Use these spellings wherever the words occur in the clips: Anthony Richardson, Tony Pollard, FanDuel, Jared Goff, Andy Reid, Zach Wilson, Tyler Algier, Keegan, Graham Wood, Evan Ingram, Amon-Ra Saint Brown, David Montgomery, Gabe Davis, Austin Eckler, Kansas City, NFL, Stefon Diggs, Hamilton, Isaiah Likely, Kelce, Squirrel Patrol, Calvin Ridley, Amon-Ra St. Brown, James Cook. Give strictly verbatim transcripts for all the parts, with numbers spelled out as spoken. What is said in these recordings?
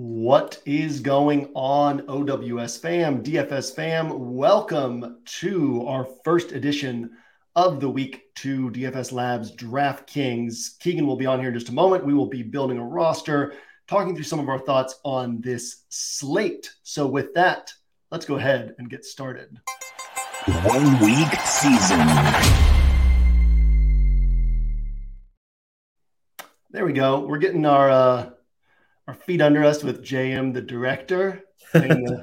What is going on, O W S fam, D F S fam? Welcome to our first edition of the Week two D F S Labs DraftKings. Keegan will be on here in just a moment. We will be building a roster, talking through some of our thoughts on this slate. So with that, let's go ahead and get started. One week season. There we go. We're getting our uh, our feet under us with J M, the director. And, uh,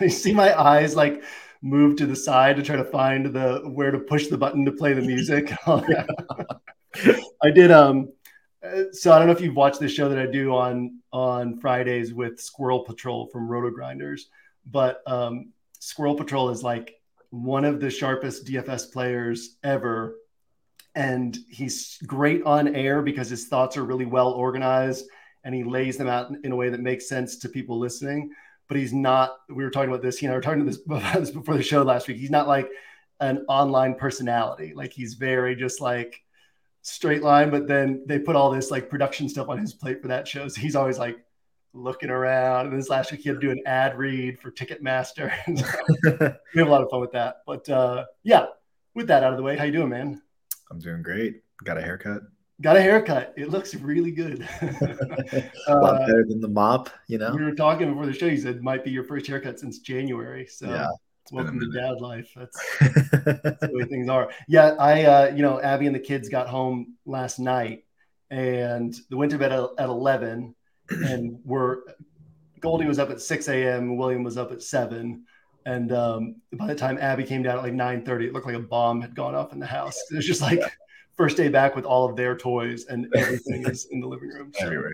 you see my eyes like move to the side to try to find the where to push the button to play the music. I did. Um, so I don't know if you've watched this show that I do on on Fridays with Squirrel Patrol from Roto-Grinders, but um, Squirrel Patrol is like one of the sharpest D F S players ever. And he's great on air because his thoughts are really well organized and he lays them out in a way that makes sense to people listening. But he's not, we were talking about this, he and I were talking about this before the show last week. He's not like an online personality. Like he's very just like straight line, but then they put all this like production stuff on his plate for that show. So he's always like looking around. And this last week he had to do an ad read for Ticketmaster. We have a lot of fun with that. But uh, yeah, with that out of the way, how you doing, man? I'm doing great. Got a haircut. Got a haircut. It looks really good. A lot uh, better than the mop, you know? We were talking before the show. You said it might be your first haircut since January. So yeah, welcome to dad life. That's, that's the way things are. Yeah, I, uh, you know, Abby and the kids got home last night and they went to bed at, at eleven and were Goldie was up at six a.m. William was up at seven. And um, by the time Abby came down at like nine thirty, it looked like a bomb had gone off in the house. It was just like yeah. First day back with all of their toys and everything is in the living room. So, anyway.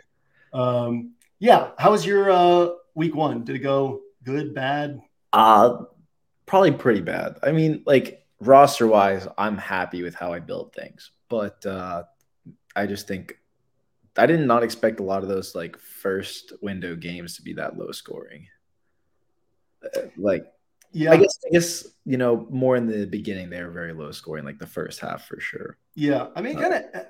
um, yeah. How was your uh, week one? Did it go good, bad? Uh, probably pretty bad. I mean, like roster wise, I'm happy with how I build things. But uh, I just think I did not expect a lot of those like first window games to be that low scoring. Uh, like. Yeah, I guess, I guess, you know, more in the beginning, they were very low scoring, like the first half for sure. Yeah, I mean, kind of uh,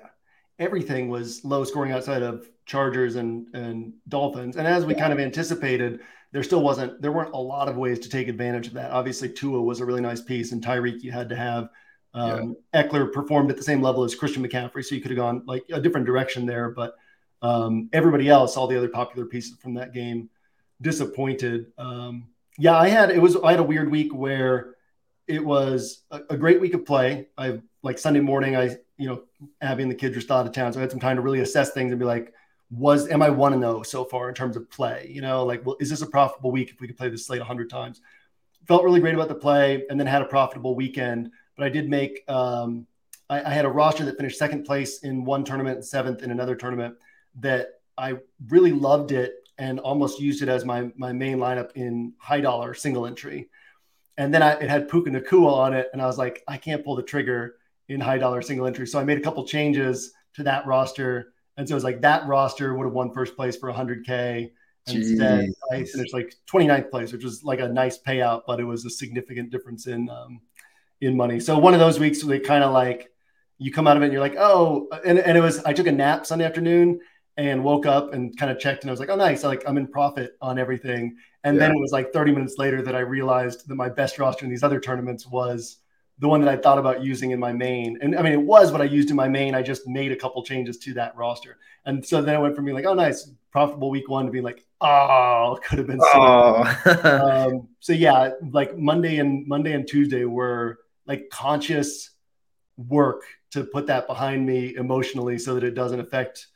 everything was low scoring outside of Chargers and, and Dolphins. And as we yeah. kind of anticipated, there still wasn't, there weren't a lot of ways to take advantage of that. Obviously, Tua was a really nice piece, and Tyreek you had to have. Um, yeah. Eckler performed at the same level as Christian McCaffrey, so you could have gone like a different direction there. But um, everybody else, all the other popular pieces from that game, disappointed. Um Yeah, I had it was I had a weird week where it was a, a great week of play. I like Sunday morning, I you know Abby and the kids were still out of town, so I had some time to really assess things and be like, was am I one and zero so far in terms of play? You know, like, well, is this a profitable week if we could play this slate a hundred times? Felt really great about the play, and then had a profitable weekend. But I did make um, I, I had a roster that finished second place in one tournament and seventh in another tournament that I really loved it. And almost used it as my my main lineup in high dollar single entry. And then I, it had Puka Nacua on it. And I was like, I can't pull the trigger in high dollar single entry. So I made a couple changes to that roster. And so it's like that roster would have won first place for one hundred K. And instead, I finished like twenty-ninth place, which was like a nice payout, but it was a significant difference in um, in money. So one of those weeks where they kind of like, you come out of it and you're like, oh, and, and it was, I took a nap Sunday afternoon and woke up and kind of checked and I was like, oh, nice. I, like I'm in profit on everything. And yeah. then it was like thirty minutes later that I realized that my best roster in these other tournaments was the one that I thought about using in my main. And I mean, it was what I used in my main. I just made a couple changes to that roster. And so then I went from being like, oh, nice, profitable week one to being like, oh, could have been. Oh. um, so yeah, like Monday and Monday and Tuesday were like conscious work to put that behind me emotionally so that it doesn't affect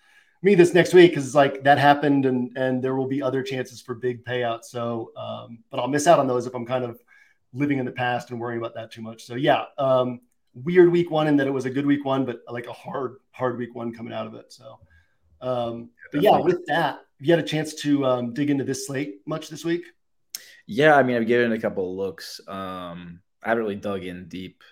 me this next week, because it's like that happened and and there will be other chances for big payouts. So, um, but I'll miss out on those if I'm kind of living in the past and worrying about that too much. So yeah, um, weird week one in that it was a good week one, but like a hard, hard week one coming out of it. So, um, but yeah, with that, have you had a chance to um, dig into this slate much this week? Yeah. I mean, I've given a couple of looks. Um, I haven't really dug in deep.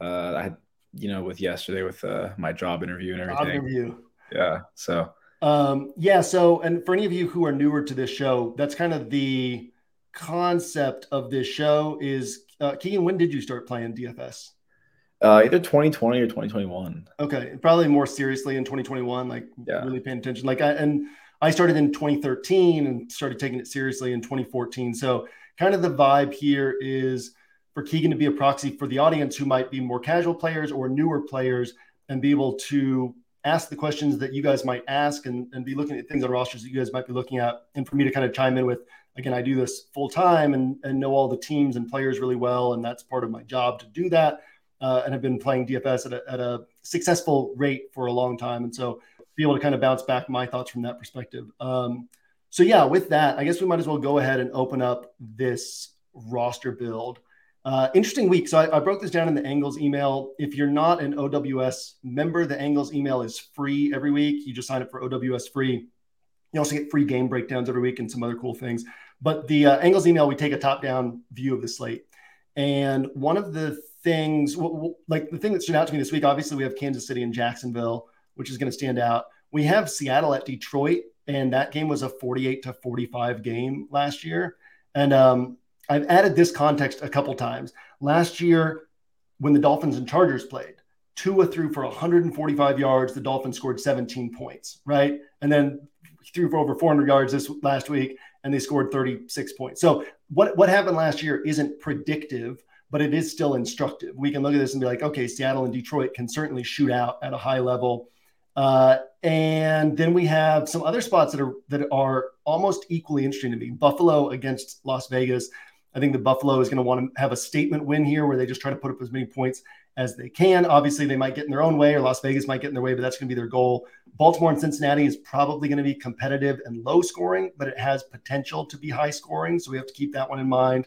Uh, I had, you know, with yesterday with uh, my job interview and everything. Job interview. Yeah. So, um, yeah. So, and for any of you who are newer to this show, that's kind of the concept of this show is, uh, Keegan, when did you start playing D F S? Uh, either twenty twenty or twenty twenty-one. Okay. Probably more seriously in twenty twenty-one, like yeah. really paying attention. Like I, and I started in twenty thirteen and started taking it seriously in twenty fourteen. So kind of the vibe here is for Keegan to be a proxy for the audience who might be more casual players or newer players and be able to ask the questions that you guys might ask and, and be looking at things on rosters that you guys might be looking at. And for me to kind of chime in with, again, I do this full time and, and know all the teams and players really well. And that's part of my job to do that. Uh, and I've been playing D F S at a, at a successful rate for a long time. And so be able to kind of bounce back my thoughts from that perspective. Um, so yeah, with that, I guess we might as well go ahead and open up this roster build. Uh, interesting week. So I, I broke this down in the Angles email. If you're not an O W S member, the Angles email is free every week. You just sign up for O W S free. You also get free game breakdowns every week and some other cool things. But the uh, Angles email, we take a top-down view of the slate. And one of the things, w- w- like the thing that stood out to me this week, obviously we have Kansas City and Jacksonville, which is going to stand out. We have Seattle at Detroit, and that game was a forty-eight to forty-five game last year. And, um, I've added this context a couple times. Last year, when the Dolphins and Chargers played, Tua threw for one hundred forty-five yards. The Dolphins scored seventeen points, right? And then he threw for over four hundred yards this last week, and they scored thirty-six points. So what, what happened last year isn't predictive, but it is still instructive. We can look at this and be like, okay, Seattle and Detroit can certainly shoot out at a high level. Uh, and then we have some other spots that are that are almost equally interesting to me. Buffalo against Las Vegas. I think the Buffalo is going to want to have a statement win here where they just try to put up as many points as they can. Obviously, they might get in their own way or Las Vegas might get in their way, but that's going to be their goal. Baltimore and Cincinnati is probably going to be competitive and low scoring, but it has potential to be high scoring. So we have to keep that one in mind.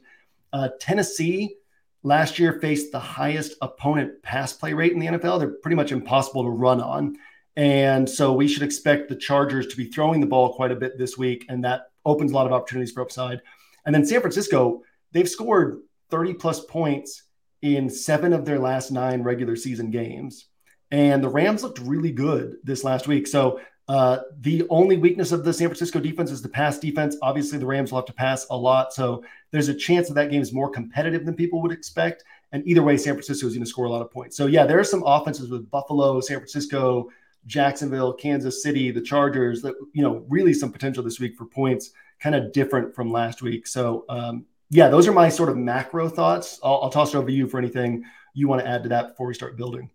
Uh, Tennessee last year faced the highest opponent pass play rate in the N F L. They're pretty much impossible to run on. And so we should expect the Chargers to be throwing the ball quite a bit this week. And that opens a lot of opportunities for upside. And then San Francisco, they've scored thirty plus points in seven of their last nine regular season games. And the Rams looked really good this last week. So uh, the only weakness of the San Francisco defense is the pass defense. Obviously, the Rams will have to pass a lot. So there's a chance that that game is more competitive than people would expect. And either way, San Francisco is going to score a lot of points. So yeah, there are some offenses with Buffalo, San Francisco, Jacksonville, Kansas City, the Chargers, that, you know, really some potential this week for points, kind of different from last week. So, um, yeah, those are my sort of macro thoughts. I'll, I'll toss it over to you for anything you want to add to that before we start building.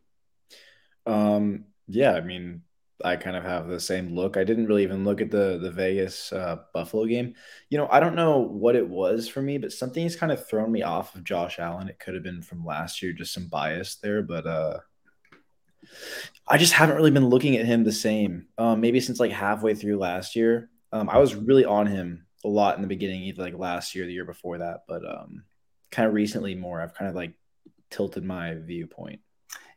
Um, yeah, I mean, I kind of have the same look. I didn't really even look at the the Vegas uh, Buffalo game. You know, I don't know what it was for me, but something has kind of thrown me off of Josh Allen. It could have been from last year, just some bias there, but uh, I just haven't really been looking at him the same. Um, maybe since like halfway through last year, um, I was really on him a lot in the beginning, either like last year, the year before that, but um, kind of recently more, I've kind of like tilted my viewpoint.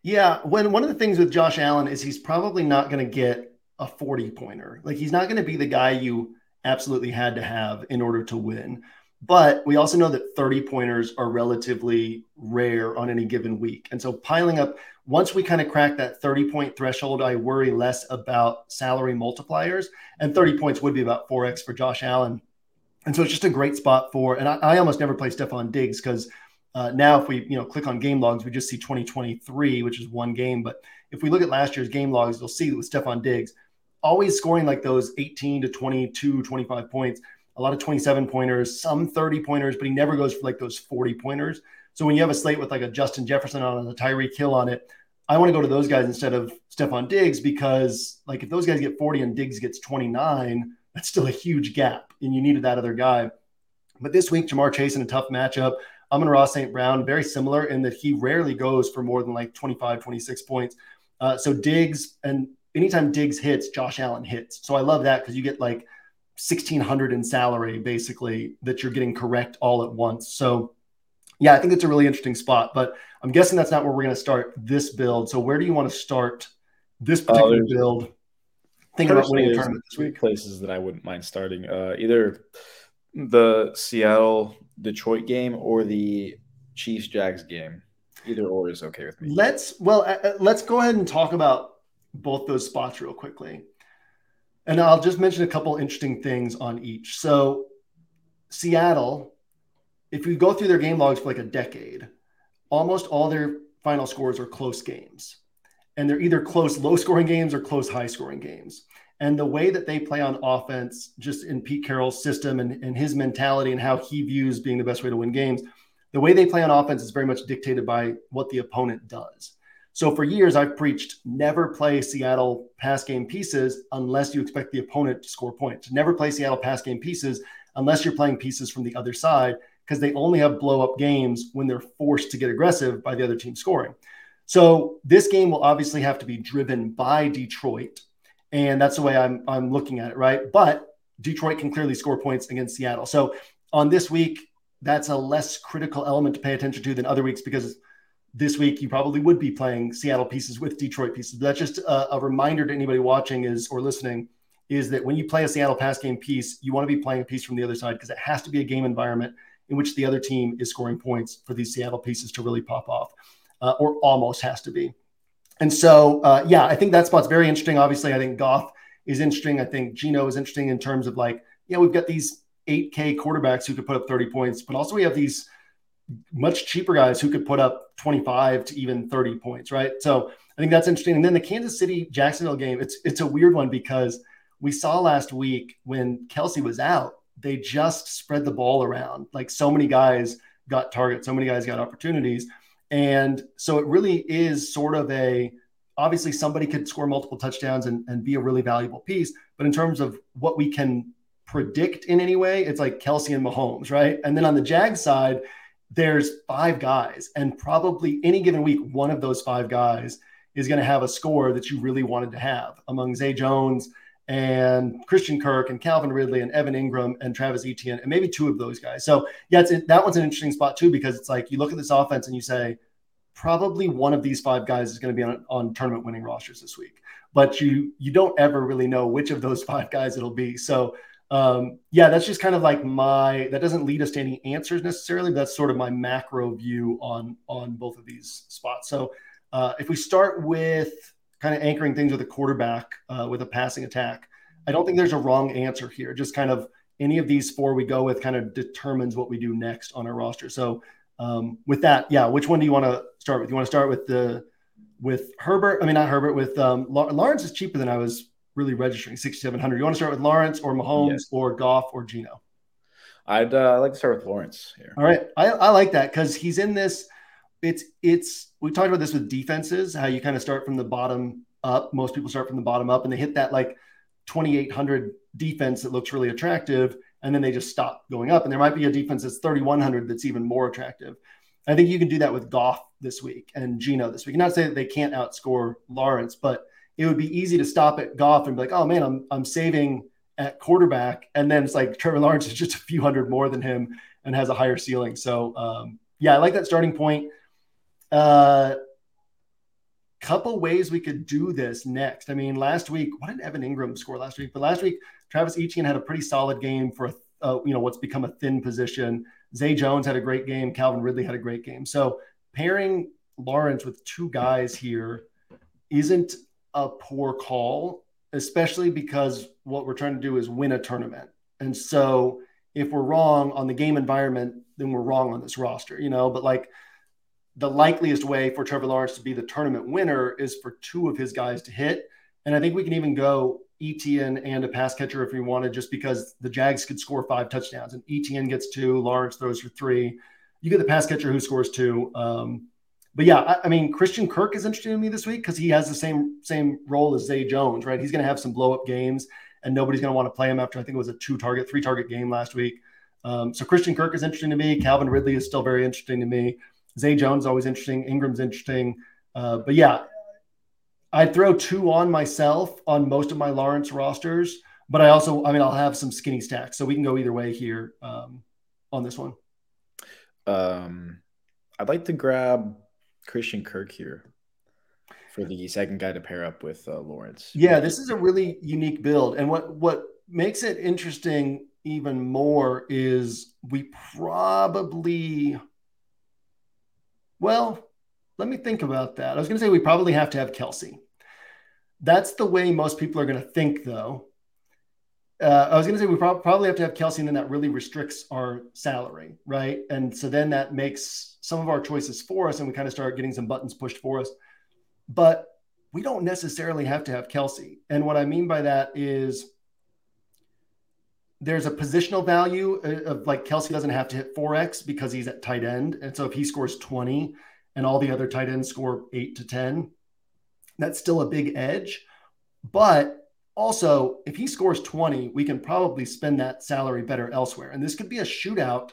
Yeah. When one of the things with Josh Allen is he's probably not going to get a forty pointer. Like he's not going to be the guy you absolutely had to have in order to win. But we also know that thirty pointers are relatively rare on any given week. And so piling up, once we kind of crack that thirty point threshold, I worry less about salary multipliers, and thirty points would be about four X for Josh Allen. And so it's just a great spot for, and I, I almost never play Stefon Diggs because uh, now if we, you know, click on game logs, we just see twenty twenty-three, which is one game. But if we look at last year's game logs, you'll see with Stefon Diggs always scoring like those eighteen to twenty-two, twenty-five points, a lot of twenty-seven pointers, some thirty pointers, but he never goes for like those forty pointers. So when you have a slate with like a Justin Jefferson on and a Tyreek Hill on it, I want to go to those guys instead of Stefon Diggs, because like if those guys get forty and Diggs gets twenty-nine, that's still a huge gap and you needed that other guy. But this week, Jamar Chase in a tough matchup, Amon-Ra Saint Brown, very similar in that he rarely goes for more than like twenty-five, twenty-six points. Uh, so Diggs, and anytime Diggs hits, Josh Allen hits. So I love that because you get like sixteen hundred in salary basically that you're getting correct all at once. So yeah, I think it's a really interesting spot, but I'm guessing that's not where we're going to start this build. So where do you want to start this particular uh, build? Think about winning a tournament this week. Places that I wouldn't mind starting, uh, either the Seattle Detroit game or the Chiefs Jags game. Either or is okay with me. Let's well, uh, let's go ahead and talk about both those spots real quickly. And I'll just mention a couple interesting things on each. So Seattle, if we go through their game logs for like a decade, almost all their final scores are close games. And they're either close low-scoring games or close high-scoring games. And the way that they play on offense, just in Pete Carroll's system and, and his mentality and how he views being the best way to win games, the way they play on offense is very much dictated by what the opponent does. So for years, I've preached never play Seattle pass game pieces unless you expect the opponent to score points. Never play Seattle pass game pieces unless you're playing pieces from the other side, because they only have blow-up games when they're forced to get aggressive by the other team scoring. So this game will obviously have to be driven by Detroit, and that's the way I'm I'm looking at it, right? But Detroit can clearly score points against Seattle. So on this week, that's a less critical element to pay attention to than other weeks, because this week you probably would be playing Seattle pieces with Detroit pieces. But that's just a, a reminder to anybody watching is or listening is that when you play a Seattle pass game piece, you want to be playing a piece from the other side, because it has to be a game environment in which the other team is scoring points for these Seattle pieces to really pop off, uh, or almost has to be. And so, uh, yeah, I think that spot's very interesting. Obviously, I think Goff is interesting. I think Geno is interesting in terms of, like, you know, we've got these eight K quarterbacks who could put up thirty points, but also we have these much cheaper guys who could put up twenty-five to even thirty points, right? So I think that's interesting. And then the Kansas City Jacksonville game, it's it's a weird one, because we saw last week when Kelce was out, they just spread the ball around. Like, so many guys got targets, so many guys got opportunities. And so it really is sort of a, obviously somebody could score multiple touchdowns and, and be a really valuable piece. But in terms of what we can predict in any way, it's like Kelce and Mahomes, right? And then on the Jag side, there's five guys, and probably any given week, one of those five guys is going to have a score that you really wanted to have among Zay Jones and Christian Kirk and Calvin Ridley and Evan Ingram and Travis Etienne, and maybe two of those guys. So yeah, it's, that one's an interesting spot too, because it's like, you look at this offense and you say, probably one of these five guys is going to be on, on tournament winning rosters this week, but you, you don't ever really know which of those five guys it'll be. So um, yeah, that's just kind of like my, that doesn't lead us to any answers necessarily, but that's sort of my macro view on, on both of these spots. So uh, if we start with kind of anchoring things with a quarterback, uh, with a passing attack, I don't think there's a wrong answer here. Just kind of any of these four we go with kind of determines what we do next on our roster. So um, with that, yeah, which one do you want to start with? You want to start with the with Herbert? I mean, not Herbert. With um, Lawrence is cheaper than I was really registering, sixty-seven hundred. You want to start with Lawrence or Mahomes, yes, or Goff or Geno? I'd uh, like to start with Lawrence here. All right, I, I like that, because he's in this. It's it's we talked about this with defenses, how you kind of start from the bottom up. Most people start from the bottom up and they hit that like twenty-eight hundred defense that looks really attractive, and then they just stop going up. And there might be a defense that's thirty-one hundred that's even more attractive. I think you can do that with Goff this week and Geno this week. Not to say that they can't outscore Lawrence, but it would be easy to stop at Goff and be like, oh man, I'm I'm saving at quarterback, and then it's like Trevor Lawrence is just a few hundred more than him and has a higher ceiling. So um, yeah, I like that starting point. A uh, couple ways we could do this next. I mean, last week, what did Evan Ingram score last week? But last week, Travis Etienne had a pretty solid game for, uh, you know, what's become a thin position. Zay Jones had a great game. Calvin Ridley had a great game. So pairing Lawrence with two guys here isn't a poor call, especially because what we're trying to do is win a tournament. And so if we're wrong on the game environment, then we're wrong on this roster, you know, but like, the likeliest way for Trevor Lawrence to be the tournament winner is for two of his guys to hit. And I think we can even go Etienne and a pass catcher if we wanted, just because the Jags could score five touchdowns and Etienne gets two, Lawrence throws for three. You get the pass catcher who scores two. Um, but yeah, I, I mean, Christian Kirk is interesting to me this week because he has the same, same role as Zay Jones, right? He's going to have some blow up games and nobody's going to want to play him after, I think it was a two target, three target game last week. Um, so Christian Kirk is interesting to me. Calvin Ridley is still very interesting to me. Zay Jones, always interesting. Ingram's interesting. Uh, but yeah, I'd throw two on myself on most of my Lawrence rosters, but I also, I mean, I'll have some skinny stacks, so we can go either way here um, on this one. Um, I'd like to grab Christian Kirk here for the second guy to pair up with uh, Lawrence. Yeah, this is a really unique build. And what, what makes it interesting even more is we probably... Well, let me think about that. I was going to say we probably have to have Kelce. That's the way most people are going to think, though. Uh, I was going to say we pro- probably have to have Kelce, and then that really restricts our salary, right? And so then that makes some of our choices for us, and we kind of start getting some buttons pushed for us. But we don't necessarily have to have Kelce. And what I mean by that is there's a positional value of like Kelce doesn't have to hit four X because he's at tight end. And so if he scores twenty and all the other tight ends score eight to ten, that's still a big edge. But also if he scores twenty, we can probably spend that salary better elsewhere. And this could be a shootout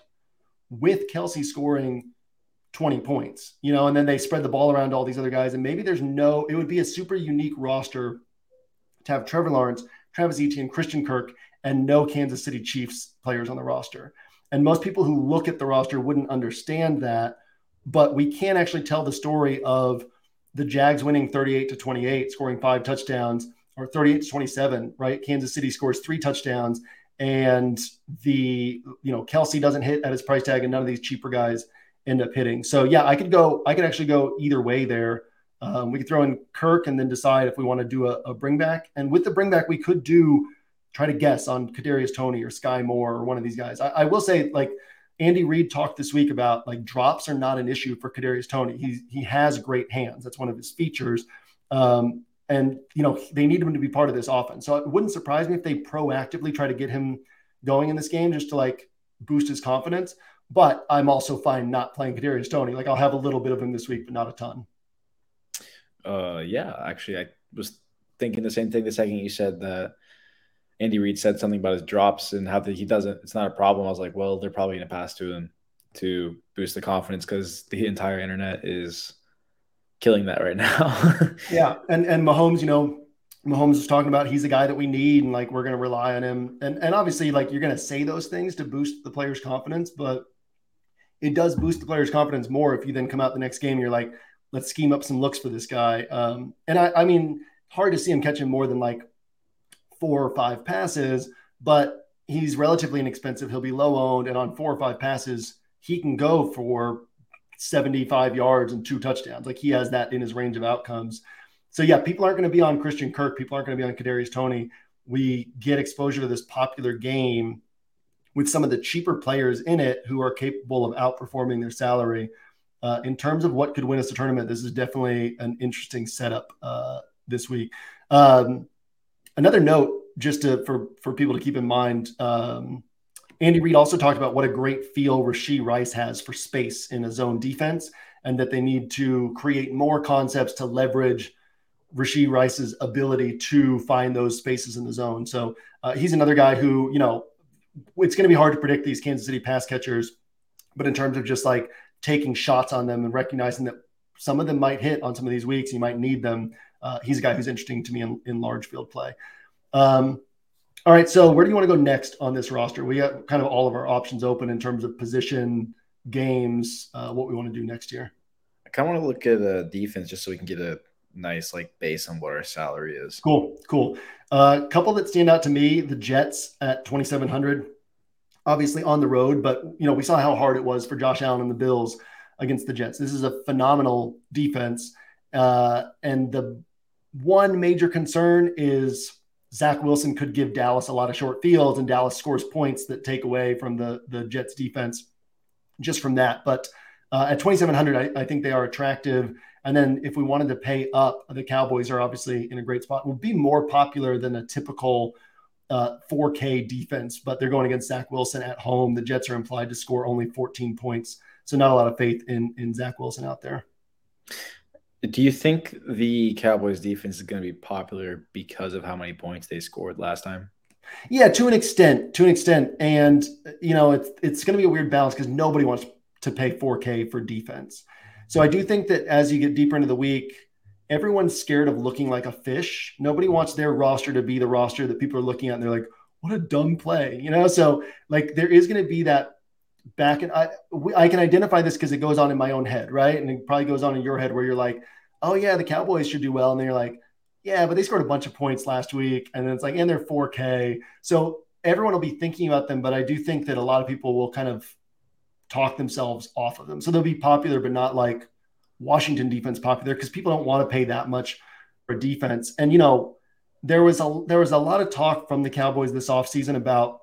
with Kelce scoring twenty points, you know, and then they spread the ball around to all these other guys. And maybe there's no, it would be a super unique roster to have Trevor Lawrence, Travis Etienne, Christian Kirk, and no Kansas City Chiefs players on the roster. And most people who look at the roster wouldn't understand that, but we can actually tell the story of the Jags winning thirty-eight to twenty-eight, scoring five touchdowns, or thirty-eight to twenty-seven, right? Kansas City scores three touchdowns and the, you know, Kelce doesn't hit at his price tag and none of these cheaper guys end up hitting. So yeah, I could go, I could actually go either way there. Um, we could throw in Kirk and then decide if we want to do a, a bring back. And with the bring back, we could do, try to guess on Kadarius Toney or Sky Moore or one of these guys. I, I will say, like, Andy Reid talked this week about, like, drops are not an issue for Kadarius Toney. He, he has great hands. That's one of his features. Um, and, you know, they need him to be part of this offense. So it wouldn't surprise me if they proactively try to get him going in this game just to, like, boost his confidence. But I'm also fine not playing Kadarius Toney. Like, I'll have a little bit of him this week, but not a ton. Uh, yeah, actually, I was thinking the same thing the second you said that Andy Reid said something about his drops and how the, he doesn't, it's not a problem. I was like, well, they're probably going to pass to him to boost the confidence because the entire internet is killing that right now. Yeah. And, and Mahomes, you know, Mahomes was talking about, he's a guy that we need and like, we're going to rely on him. And, and obviously like, you're going to say those things to boost the player's confidence, but it does boost the player's confidence more if you then come out the next game and you're like, let's scheme up some looks for this guy. Um, and I, I mean, hard to see him catching more than like four or five passes, but he's relatively inexpensive. He'll be low owned. And on four or five passes, he can go for seventy-five yards and two touchdowns. Like he has that in his range of outcomes. So yeah, people aren't going to be on Christian Kirk. People aren't going to be on Kadarius Toney. We get exposure to this popular game with some of the cheaper players in it who are capable of outperforming their salary. Uh, in terms of what could win us the tournament, this is definitely an interesting setup uh, this week. Um, Another note, just to, for, for people to keep in mind, um, Andy Reid also talked about what a great feel Rashee Rice has for space in a zone defense and that they need to create more concepts to leverage Rashee Rice's ability to find those spaces in the zone. So uh, he's another guy who, you know, it's going to be hard to predict these Kansas City pass catchers, but in terms of just like taking shots on them and recognizing that some of them might hit on some of these weeks, you might need them. Uh, he's a guy who's interesting to me in, in large field play. Um, all right, so where do you want to go next on this roster? We got kind of all of our options open in terms of position, games, uh, what we want to do next year. I kind of want to look at a defense just so we can get a nice like base on what our salary is. Cool, cool. A uh, couple that stand out to me, the Jets at twenty-seven hundred, obviously on the road, but you know we saw how hard it was for Josh Allen and the Bills against the Jets. This is a phenomenal defense, uh, and the one major concern is Zach Wilson could give Dallas a lot of short fields and Dallas scores points that take away from the, the Jets defense just from that. But uh, at twenty-seven hundred, I, I think they are attractive. And then if we wanted to pay up, the Cowboys are obviously in a great spot. Would be more popular than a typical uh, four K defense, but they're going against Zach Wilson at home. The Jets are implied to score only fourteen points. So not a lot of faith in, in Zach Wilson out there. Do you think the Cowboys defense is going to be popular because of how many points they scored last time? Yeah, to an extent, to an extent. And, you know, it's, it's going to be a weird balance because nobody wants to pay four K for defense. So I do think that as you get deeper into the week, everyone's scared of looking like a fish. Nobody wants their roster to be the roster that people are looking at and they're like, what a dumb play, you know? So like there is going to be that back. And I, I can identify this because it goes on in my own head, right? And it probably goes on in your head where you're like, oh yeah, the Cowboys should do well. And then you're like, yeah, but they scored a bunch of points last week. And then it's like, and they're four K. So everyone will be thinking about them, but I do think that a lot of people will kind of talk themselves off of them. So they'll be popular, but not like Washington defense popular because people don't want to pay that much for defense. And, you know, there was a, there was a lot of talk from the Cowboys this offseason about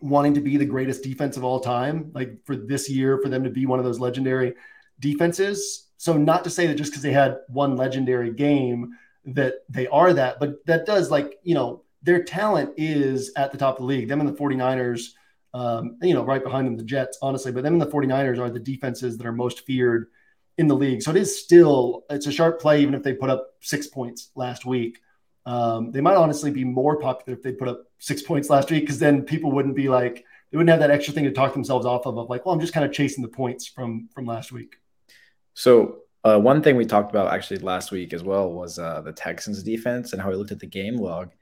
wanting to be the greatest defense of all time, like for this year, for them to be one of those legendary defenses. So not to say that just because they had one legendary game that they are that, but that does, like, you know, their talent is at the top of the league. Them and the 49ers, um, you know, right behind them, the Jets, honestly, but them and the 49ers are the defenses that are most feared in the league. So it is still, it's a sharp play, even if they put up six points last week. Um, they might honestly be more popular if they put up six points last week, because then people wouldn't be like, they wouldn't have that extra thing to talk themselves off of, of like, well, I'm just kind of chasing the points from, from last week. So uh, one thing we talked about actually last week as well was uh, the Texans defense and how we looked at the game log,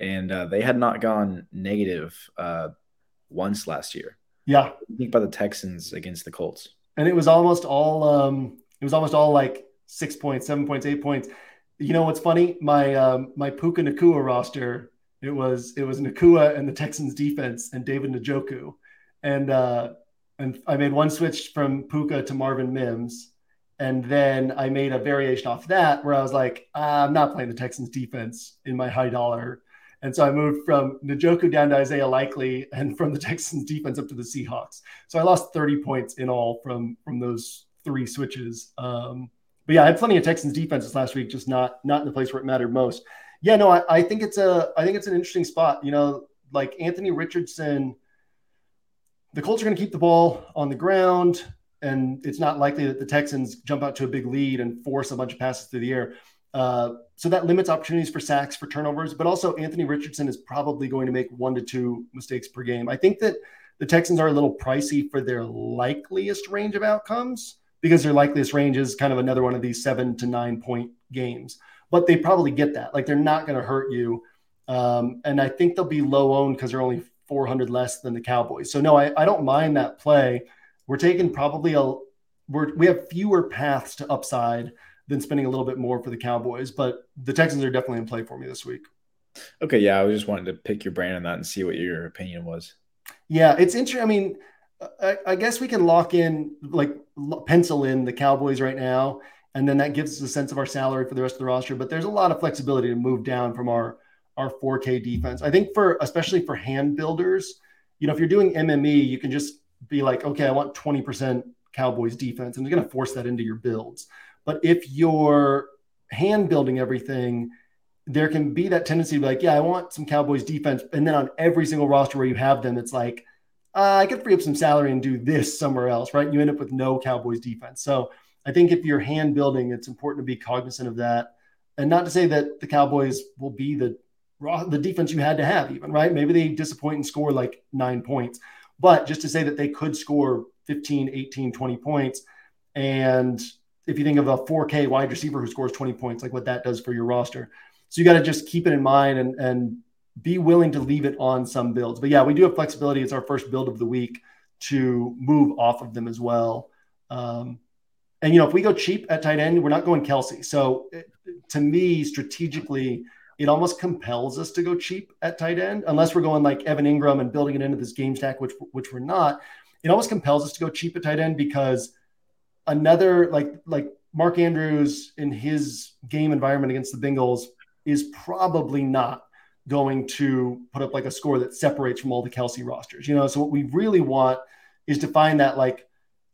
and uh, they had not gone negative uh, once last year. Yeah. What do you think about the Texans against the Colts? And it was almost all, um, it was almost all like six points, seven points, eight points. You know what's funny? My um, my Puka Nakua roster, it was it was Nakua and the Texans defense and David Njoku, and uh, and I made one switch from Puka to Marvin Mims, and then I made a variation off that where I was like, ah, I'm not playing the Texans defense in my high dollar, and so I moved from Njoku down to Isaiah Likely and from the Texans defense up to the Seahawks. So I lost thirty points in all from from those three switches. Um, But yeah, I had plenty of Texans defenses last week, just not not in the place where it mattered most. Yeah, no, I, I think it's a I think it's an interesting spot. You know, like Anthony Richardson, the Colts are going to keep the ball on the ground, and it's not likely that the Texans jump out to a big lead and force a bunch of passes through the air. Uh, so that limits opportunities for sacks, for turnovers, but also Anthony Richardson is probably going to make one to two mistakes per game. I think that the Texans are a little pricey for their likeliest range of outcomes, because their likeliest range is kind of another one of these seven to nine point games, but they probably get that. Like, they're not going to hurt you. Um, and I think they'll be low owned because they're only four hundred less than the Cowboys. So no, I, I don't mind that play. We're taking probably a, we're, we have fewer paths to upside than spending a little bit more for the Cowboys, but the Texans are definitely in play for me this week. Okay. Yeah. I was just wanting to pick your brain on that and see what your opinion was. Yeah. It's interesting. I mean, I, I guess we can lock in, like pencil in the Cowboys right now, and then that gives us a sense of our salary for the rest of the roster. But there's a lot of flexibility to move down from our, our four K defense. I think for, especially for hand builders, you know, if you're doing M M E, you can just be like, okay, I want twenty percent Cowboys defense. I'm going to force that into your builds. But if you're hand building everything, there can be that tendency to be like, yeah, I want some Cowboys defense. And then on every single roster where you have them, it's like, Uh, I could free up some salary and do this somewhere else, right? And you end up with no Cowboys defense. So I think if you're hand building, it's important to be cognizant of that. And not to say that the Cowboys will be the the defense you had to have even, right? Maybe they disappoint and score like nine points. But just to say that they could score fifteen, eighteen, twenty points. And if you think of a four K wide receiver who scores twenty points, like what that does for your roster. So you got to just keep it in mind and and be willing to leave it on some builds. But yeah, we do have flexibility. It's our first build of the week to move off of them as well. Um, and, you know, if we go cheap at tight end, we're not going Kelce. So it, to me, strategically, it almost compels us to go cheap at tight end, unless we're going like Evan Ingram and building it into this game stack, which, which we're not. It almost compels us to go cheap at tight end because another, like, like Mark Andrews in his game environment against the Bengals is probably not going to put up like a score that separates from all the Kelce rosters, you know? So what we really want is to find that like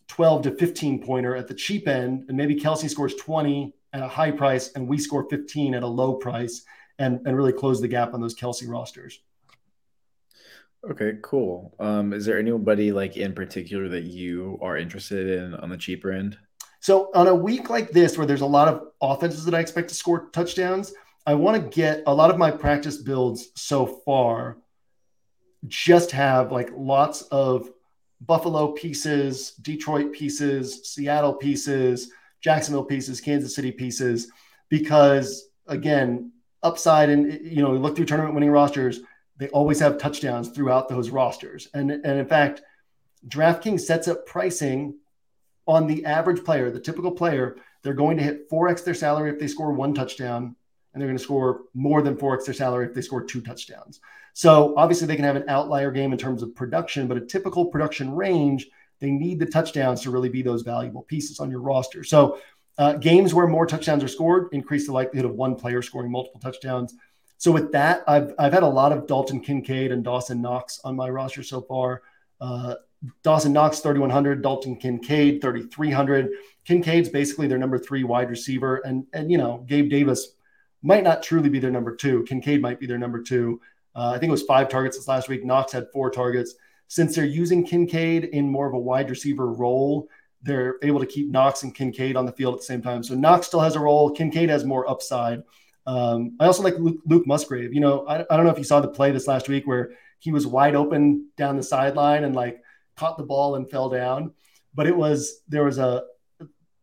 twelve to fifteen pointer at the cheap end, and maybe Kelce scores twenty at a high price and we score fifteen at a low price, and, and really close the gap on those Kelce rosters. Okay, cool. Um, is there anybody like in particular that you are interested in on the cheaper end? So on a week like this, where there's a lot of offenses that I expect to score touchdowns, I want to get a lot of my practice builds so far just have like lots of Buffalo pieces, Detroit pieces, Seattle pieces, Jacksonville pieces, Kansas City pieces, because again, upside, and, you know, we look through tournament winning rosters, they always have touchdowns throughout those rosters. And, and in fact, DraftKings sets up pricing on the average player, the typical player. They're going to hit four X their salary if they score one touchdown, and they're going to score more than four X their salary if they score two touchdowns. So obviously they can have an outlier game in terms of production, but a typical production range, they need the touchdowns to really be those valuable pieces on your roster. So uh, games where more touchdowns are scored increase the likelihood of one player scoring multiple touchdowns. So with that, I've, I've had a lot of Dalton Kincaid and Dawson Knox on my roster so far. Uh, Dawson Knox, thirty-one hundred, Dalton Kincaid, thirty-three hundred. Kincaid's basically their number three wide receiver. And, and, you know, Gabe Davis might not truly be their number two. Kincaid might be their number two. Uh, I think it was five targets this last week. Knox had four targets. Since they're using Kincaid in more of a wide receiver role, they're able to keep Knox and Kincaid on the field at the same time. So Knox still has a role. Kincaid has more upside. Um, I also like Luke, Luke Musgrave. You know, I, I don't know if you saw the play this last week where he was wide open down the sideline and like caught the ball and fell down. But it was, there was a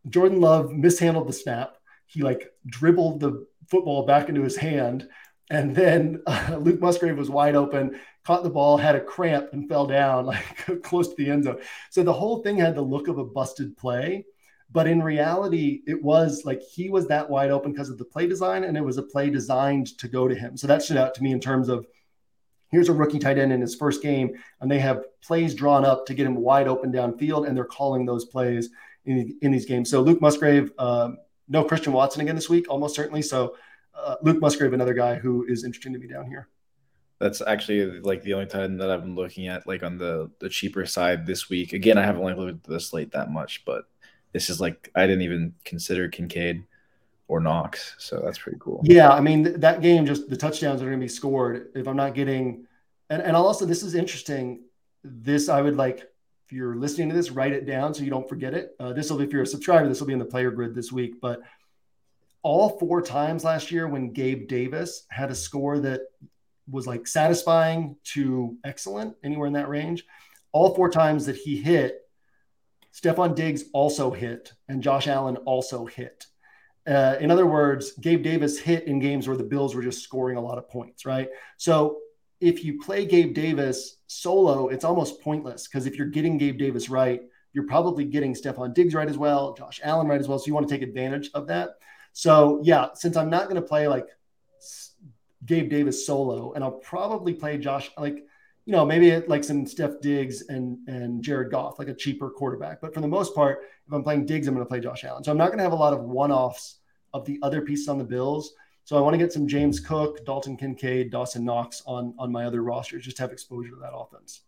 Jordan Love mishandled the snap. He like dribbled the football back into his hand. And then uh, Luke Musgrave was wide open, caught the ball, had a cramp and fell down like close to the end zone. So the whole thing had the look of a busted play. But in reality, it was like he was that wide open because of the play design, and it was a play designed to go to him. So that stood out to me in terms of here's a rookie tight end in his first game, and they have plays drawn up to get him wide open downfield, and they're calling those plays in, in these games. So Luke Musgrave, um, no Christian Watson again this week, almost certainly. So uh, Luke Musgrave, another guy who is interesting to be down here. That's actually like the only time that I've been looking at like on the, the cheaper side this week. Again, I haven't like looked at the slate that much, but this is like I didn't even consider Kincaid or Knox, so that's pretty cool. Yeah, I mean, th- that game, just the touchdowns are going to be scored if I'm not getting – and and also this is interesting. This I would like – if you're listening to this, write it down so you don't forget it. Uh, this will be – if you're a subscriber, this will be in the player grid this week. But all four times last year when Gabe Davis had a score that was like satisfying to excellent, anywhere in that range, all four times that he hit, Stefon Diggs also hit and Josh Allen also hit. Uh, in other words, Gabe Davis hit in games where the Bills were just scoring a lot of points, right? So if you play Gabe Davis solo, it's almost pointless because if you're getting Gabe Davis right, you're probably getting Stefon Diggs right as well, Josh Allen right as well. So you want to take advantage of that. So yeah, since I'm not going to play like Gabe Davis solo, and I'll probably play Josh, like, you know, maybe it, like some Steph Diggs and, and Jared Goff, like a cheaper quarterback. But for the most part, if I'm playing Diggs, I'm going to play Josh Allen. So I'm not going to have a lot of one-offs of the other pieces on the Bills. So I want to get some James Cook, Dalton Kincaid, Dawson Knox on, on my other rosters, just to have exposure to that offense.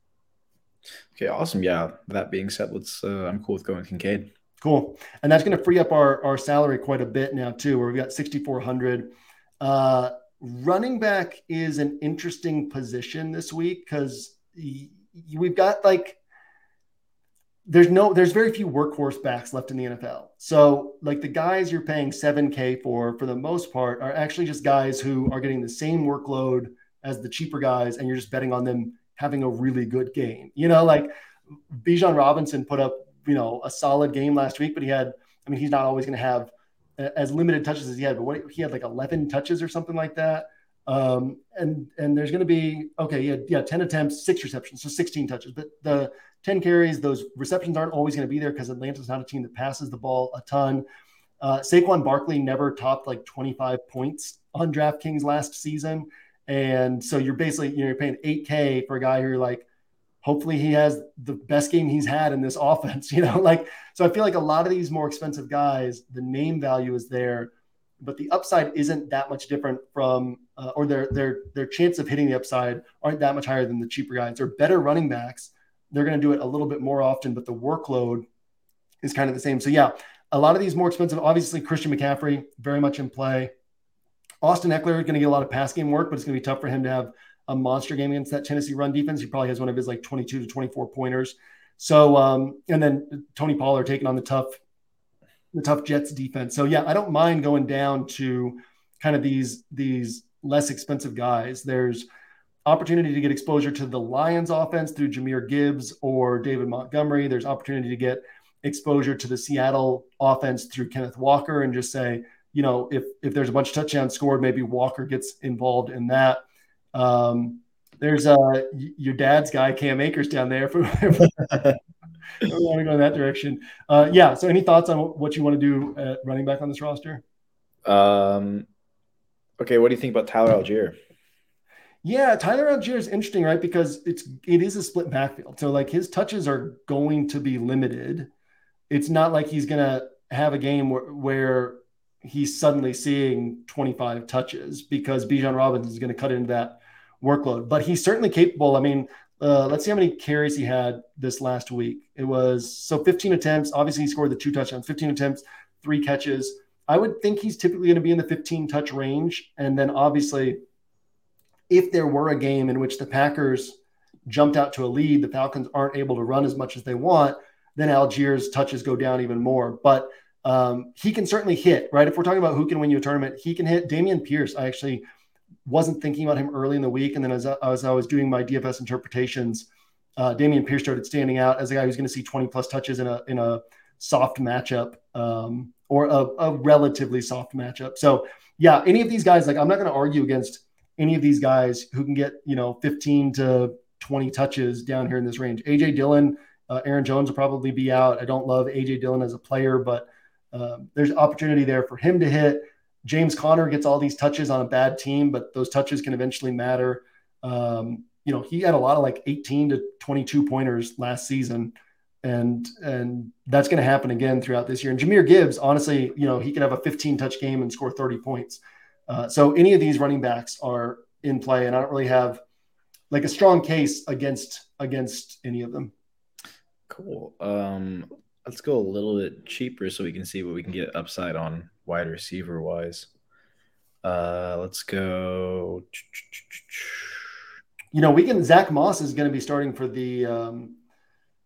Okay, awesome. Yeah, that being said, let's. Uh, I'm cool with going Kincaid. Cool. And that's going to free up our, our salary quite a bit now too, where we've got sixty-four hundred. Uh, Running back is an interesting position this week because we've got like there's no there's very few workhorse backs left in the N F L. So like the guys you're paying seven K for for the most part are actually just guys who are getting the same workload as the cheaper guys, and you're just betting on them having a really good game. You know, like Bijan Robinson put up, you know, a solid game last week, but he had, I mean, he's not always going to have as limited touches as he had, but what he had like eleven touches or something like that. Um, and, and there's going to be, okay. Yeah. Yeah. ten attempts, six receptions. So sixteen touches, but the ten carries, those receptions aren't always going to be there because Atlanta's not a team that passes the ball a ton. Uh, Saquon Barkley never topped like twenty-five points on DraftKings last season. And so you're basically, you know, you're paying eight K for a guy who you're like, hopefully he has the best game he's had in this offense, you know, like, so I feel like a lot of these more expensive guys, the name value is there, but the upside isn't that much different from, uh, or their, their, their chance of hitting the upside aren't that much higher than the cheaper guys. They're better running backs. They're going to do it a little bit more often, but the workload is kind of the same. So yeah, a lot of these more expensive, obviously Christian McCaffrey, very much in play. Austin Eckler is going to get a lot of pass game work, but it's going to be tough for him to have a monster game against that Tennessee run defense. He probably has one of his like twenty-two to twenty-four pointers. So, um, and then Tony Pollard taking on the tough, the tough Jets defense. So yeah, I don't mind going down to kind of these, these less expensive guys. There's opportunity to get exposure to the Lions offense through Jahmyr Gibbs or David Montgomery. There's opportunity to get exposure to the Seattle offense through Kenneth Walker and just say, you know, if, if there's a bunch of touchdowns scored, maybe Walker gets involved in that. Um, there's uh, your dad's guy, Cam Akers, down there. If we want to go in that direction. Uh, yeah, so any thoughts on what you want to do at running back on this roster? Um, okay, what do you think about Tyler Algier? Yeah, Tyler Algier is interesting, right, because it's, it is a split backfield. So, like, his touches are going to be limited. It's not like he's going to have a game where, where he's suddenly seeing twenty-five touches because Bijan Robinson is going to cut into that workload, but he's certainly capable. I mean, uh, let's see how many carries he had this last week. It was so fifteen attempts. Obviously he scored the two touchdowns, fifteen attempts, three catches. I would think he's typically going to be in the fifteen touch range. And then obviously, if there were a game in which the Packers jumped out to a lead, the Falcons aren't able to run as much as they want, then Algiers' touches go down even more. But um, he can certainly hit, right? If we're talking about who can win you a tournament, he can hit. Damian Pierce, I actually wasn't thinking about him early in the week. And then as I, as I was doing my D F S interpretations, uh, Damian Pierce started standing out as a guy who's going to see twenty plus touches in a in a soft matchup um, or a, a relatively soft matchup. So yeah, any of these guys, like I'm not going to argue against any of these guys who can get, you know, fifteen to twenty touches down here in this range. A J Dillon, uh, Aaron Jones will probably be out. I don't love A J Dillon as a player, but uh, there's opportunity there for him to hit. James Conner gets all these touches on a bad team, but those touches can eventually matter. Um, you know, he had a lot of like eighteen to twenty-two pointers last season. And, and that's going to happen again throughout this year. And Jahmyr Gibbs, honestly, you know, he could have a fifteen touch game and score thirty points. Uh, so any of these running backs are in play, and I don't really have like a strong case against, against any of them. Cool. Um, let's go a little bit cheaper so we can see what we can get upside on wide receiver wise. Uh, let's go. You know, we can, Zach Moss is going to be starting for the, um,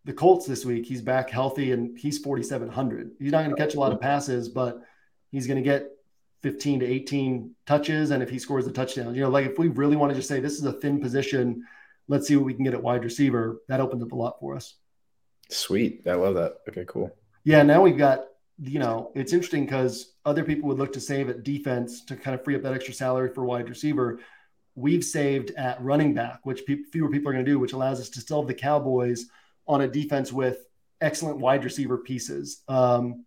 the Colts this week. He's back healthy and he's forty-seven hundred. He's not going to catch a lot of passes, but he's going to get fifteen to eighteen touches. And if he scores a touchdown, you know, like if we really want to just say this is a thin position, let's see what we can get at wide receiver. That opens up a lot for us. Sweet. I love that. Okay, cool. Yeah. Now we've got, you know, it's interesting because other people would look to save at defense to kind of free up that extra salary for wide receiver. We've saved at running back, which pe- fewer people are going to do, which allows us to still have the Cowboys on a defense with excellent wide receiver pieces. Um,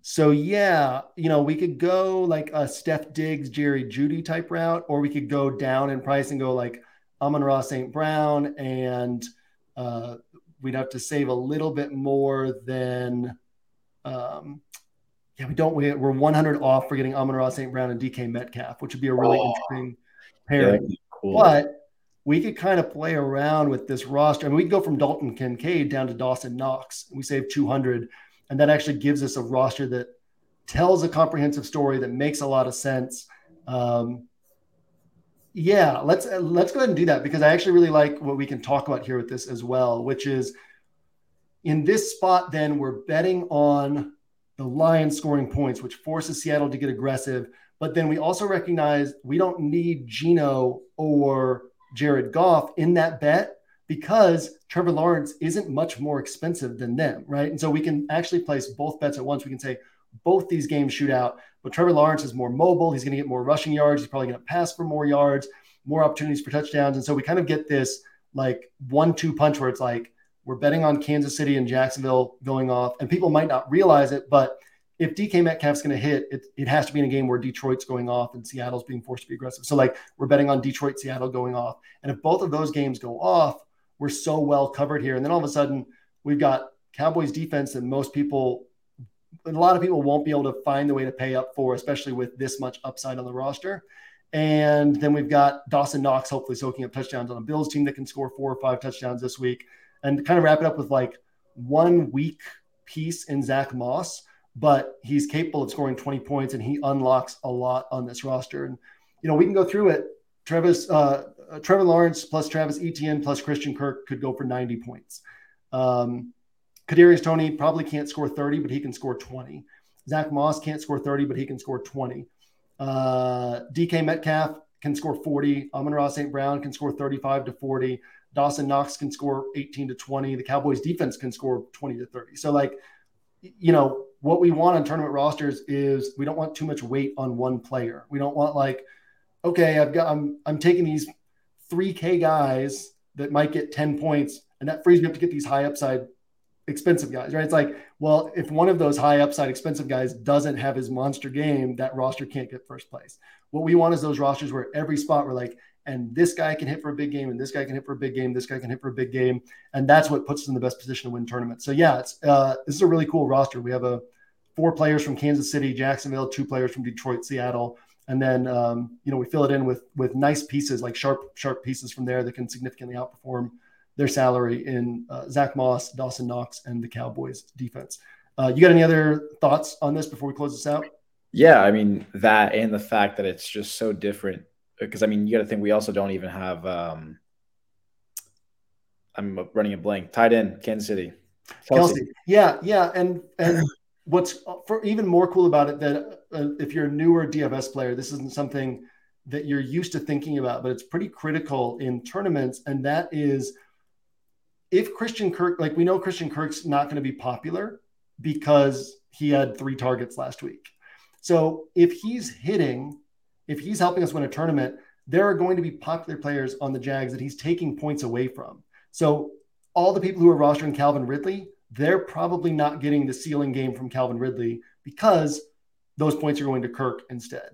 So, yeah, you know, we could go like a Stef Diggs, Jerry Jeudy type route, or we could go down in price and go like Amon-Ra Saint Brown. And uh, we'd have to save a little bit more than, um, yeah, we don't, we're one hundred off for getting Amon-Ra Saint Brown and D K Metcalf, which would be a really oh, interesting pairing. Yeah, cool. But we could kind of play around with this roster. I mean, we'd go from Dalton Kincaid down to Dawson Knox. We save two hundred. And that actually gives us a roster that tells a comprehensive story that makes a lot of sense. Um, yeah, let's let's go ahead and do that, because I actually really like what we can talk about here with this as well, which is in this spot, then we're betting on the Lions scoring points, which forces Seattle to get aggressive. But then we also recognize we don't need Geno or Jared Goff in that bet, because Trevor Lawrence isn't much more expensive than them, right? And so we can actually place both bets at once. We can say both these games shoot out, but Trevor Lawrence is more mobile. He's going to get more rushing yards. He's probably going to pass for more yards, more opportunities for touchdowns. And so we kind of get this like one two punch where it's like we're betting on Kansas City and Jacksonville going off, and people might not realize it, but if D K Metcalf's going to hit, it, it has to be in a game where Detroit's going off and Seattle's being forced to be aggressive. So like we're betting on Detroit, Seattle going off. And if both of those games go off, we're so well covered here. And then all of a sudden we've got Cowboys defense that most people, a lot of people won't be able to find the way to pay up for, especially with this much upside on the roster. And then we've got Dawson Knox, hopefully soaking up touchdowns on a Bills team that can score four or five touchdowns this week, and kind of wrap it up with like one weak piece in Zach Moss, but he's capable of scoring twenty points and he unlocks a lot on this roster. And, you know, we can go through it. Travis, uh, Uh, Trevor Lawrence plus Travis Etienne plus Christian Kirk could go for ninety points. Um, Kadarius Toney probably can't score thirty, but he can score twenty. Zach Moss can't score thirty, but he can score twenty. Uh, D K Metcalf can score forty. Amon-Ra Saint Brown can score thirty-five to forty. Dawson Knox can score eighteen to twenty. The Cowboys defense can score twenty to thirty. So like, you know, what we want on tournament rosters is we don't want too much weight on one player. We don't want like, okay, I've got, I'm, I'm taking these three K guys that might get ten points, and that frees me up to get these high upside expensive guys, right? It's like, well, if one of those high upside expensive guys doesn't have his monster game, that roster can't get first place. What we want is those rosters where every spot we're like, and this guy can hit for a big game, and this guy can hit for a big game, this guy can hit for a big game. And that's what puts us in the best position to win tournaments. So yeah, it's, uh, this is a really cool roster. We have a uh, four players from Kansas City, Jacksonville, two players from Detroit, Seattle. And then, um, you know, we fill it in with with nice pieces, like sharp, sharp pieces from there that can significantly outperform their salary in uh, Zach Moss, Dawson Knox, and the Cowboys defense. Uh, you got any other thoughts on this before we close this out? Yeah, I mean, that and the fact that it's just so different. Because, I mean, you got to think we also don't even have um, – I'm running a blank. Tight end, Kansas City. Kelce. Kelce. Yeah, yeah. And and what's for even more cool about it, that uh, if you're a newer D F S player, this isn't something that you're used to thinking about, but it's pretty critical in tournaments. And that is if Christian Kirk – like we know Christian Kirk's not going to be popular because he had three targets last week. So if he's hitting – if he's helping us win a tournament, there are going to be popular players on the Jags that he's taking points away from. So all the people who are rostering Calvin Ridley, they're probably not getting the ceiling game from Calvin Ridley because those points are going to Kirk instead.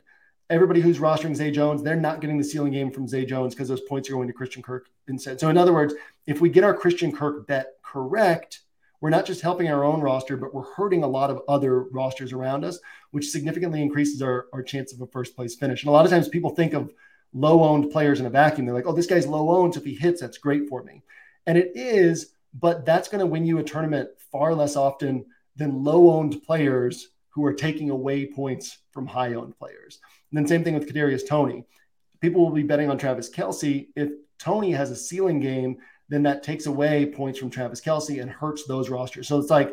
Everybody who's rostering Zay Jones, they're not getting the ceiling game from Zay Jones because those points are going to Christian Kirk instead. So in other words, if we get our Christian Kirk bet correct, we're not just helping our own roster, but we're hurting a lot of other rosters around us, which significantly increases our, our chance of a first-place finish. And a lot of times people think of low-owned players in a vacuum. They're like, oh, this guy's low-owned, so if he hits, that's great for me. And it is, but that's going to win you a tournament far less often than low-owned players who are taking away points from high-owned players. And then same thing with Kadarius Toney. People will be betting on Travis Kelce. If Toney has a ceiling game, then that takes away points from Travis Kelce and hurts those rosters. So it's like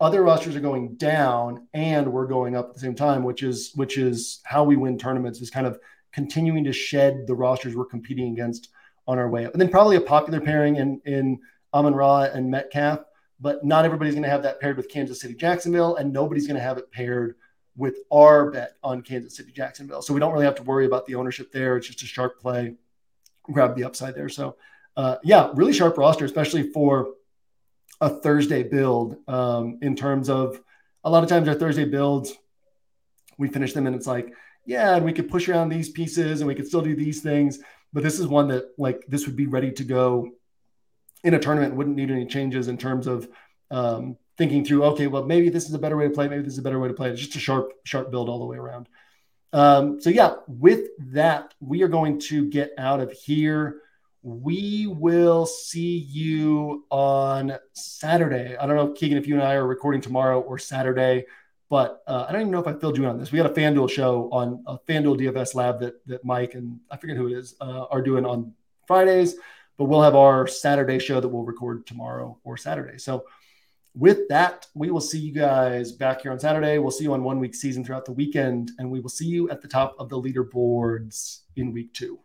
other rosters are going down and we're going up at the same time, which is which is how we win tournaments, is kind of continuing to shed the rosters we're competing against on our way up. And then probably a popular pairing in, in Amon-Ra and Metcalf, but not everybody's going to have that paired with Kansas City, Jacksonville, and nobody's going to have it paired with our bet on Kansas City, Jacksonville. So we don't really have to worry about the ownership there. It's just a sharp play, grab the upside there. So Uh, yeah, really sharp roster, especially for a Thursday build um, in terms of a lot of times our Thursday builds, we finish them and it's like, yeah, and we could push around these pieces and we could still do these things. But this is one that like this would be ready to go in a tournament, wouldn't need any changes in terms of um, thinking through, okay, well, maybe this is a better way to play. Maybe this is a better way to play. It's just a sharp, sharp build all the way around. Um, so yeah, with that, we are going to get out of here. We will see you on Saturday. I don't know, Keegan, if you and I are recording tomorrow or Saturday, but uh, I don't even know if I filled you in on this. We got a FanDuel show on a FanDuel D F S lab that that Mike and I forget who it is uh, are doing on Fridays, but we'll have our Saturday show that we'll record tomorrow or Saturday. So with that, we will see you guys back here on Saturday. We'll see you on one week season throughout the weekend, and we will see you at the top of the leaderboards in week two.